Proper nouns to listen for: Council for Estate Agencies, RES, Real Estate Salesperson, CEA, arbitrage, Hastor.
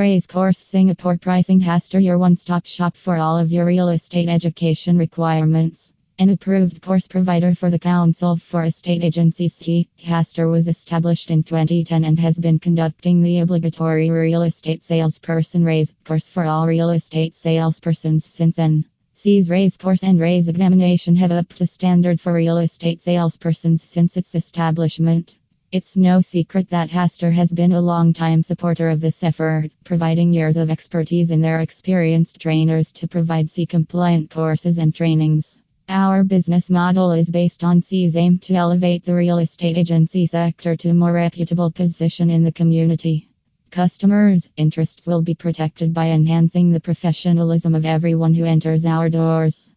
RES Course Singapore Pricing. Hastor, your one-stop shop for all of your real estate education requirements. An approved course provider for the Council for Estate Agencies, Hastor was established in 2010 and has been conducting the obligatory Real Estate Salesperson RES course for all real estate salespersons since then. CEA's RES course and RES examination have upped the standard for real estate salespersons since its establishment. It's no secret that Hastor has been a long-time supporter of this effort, providing years of expertise in their experienced trainers to provide CEA-compliant courses and trainings. Our business model is based on CEA's aim to elevate the real estate agency sector to a more reputable position in the community. Customers' interests will be protected by enhancing the professionalism of everyone who enters our doors.